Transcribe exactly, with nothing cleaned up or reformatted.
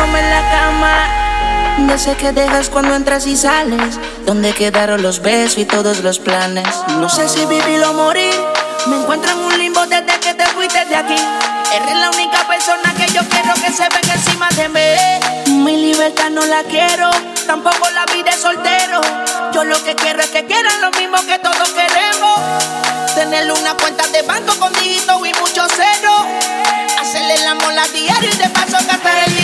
buscándome en la cama. Ya sé que dejas cuando entras y sales, donde quedaron los besos y todos los planes. No sé si vivir o morir, me encuentro en un limbo desde que te fuiste de aquí. Eres la única persona que yo quiero que se venga encima de mí. Mi libertad no la quiero, tampoco la vida de soltero. Yo lo que quiero es que quieran lo mismo que todos queremos. Tener una cuenta de banco con dígitos y muchos ceros. Hacerle el amor a diario y de paso gastar el dinero.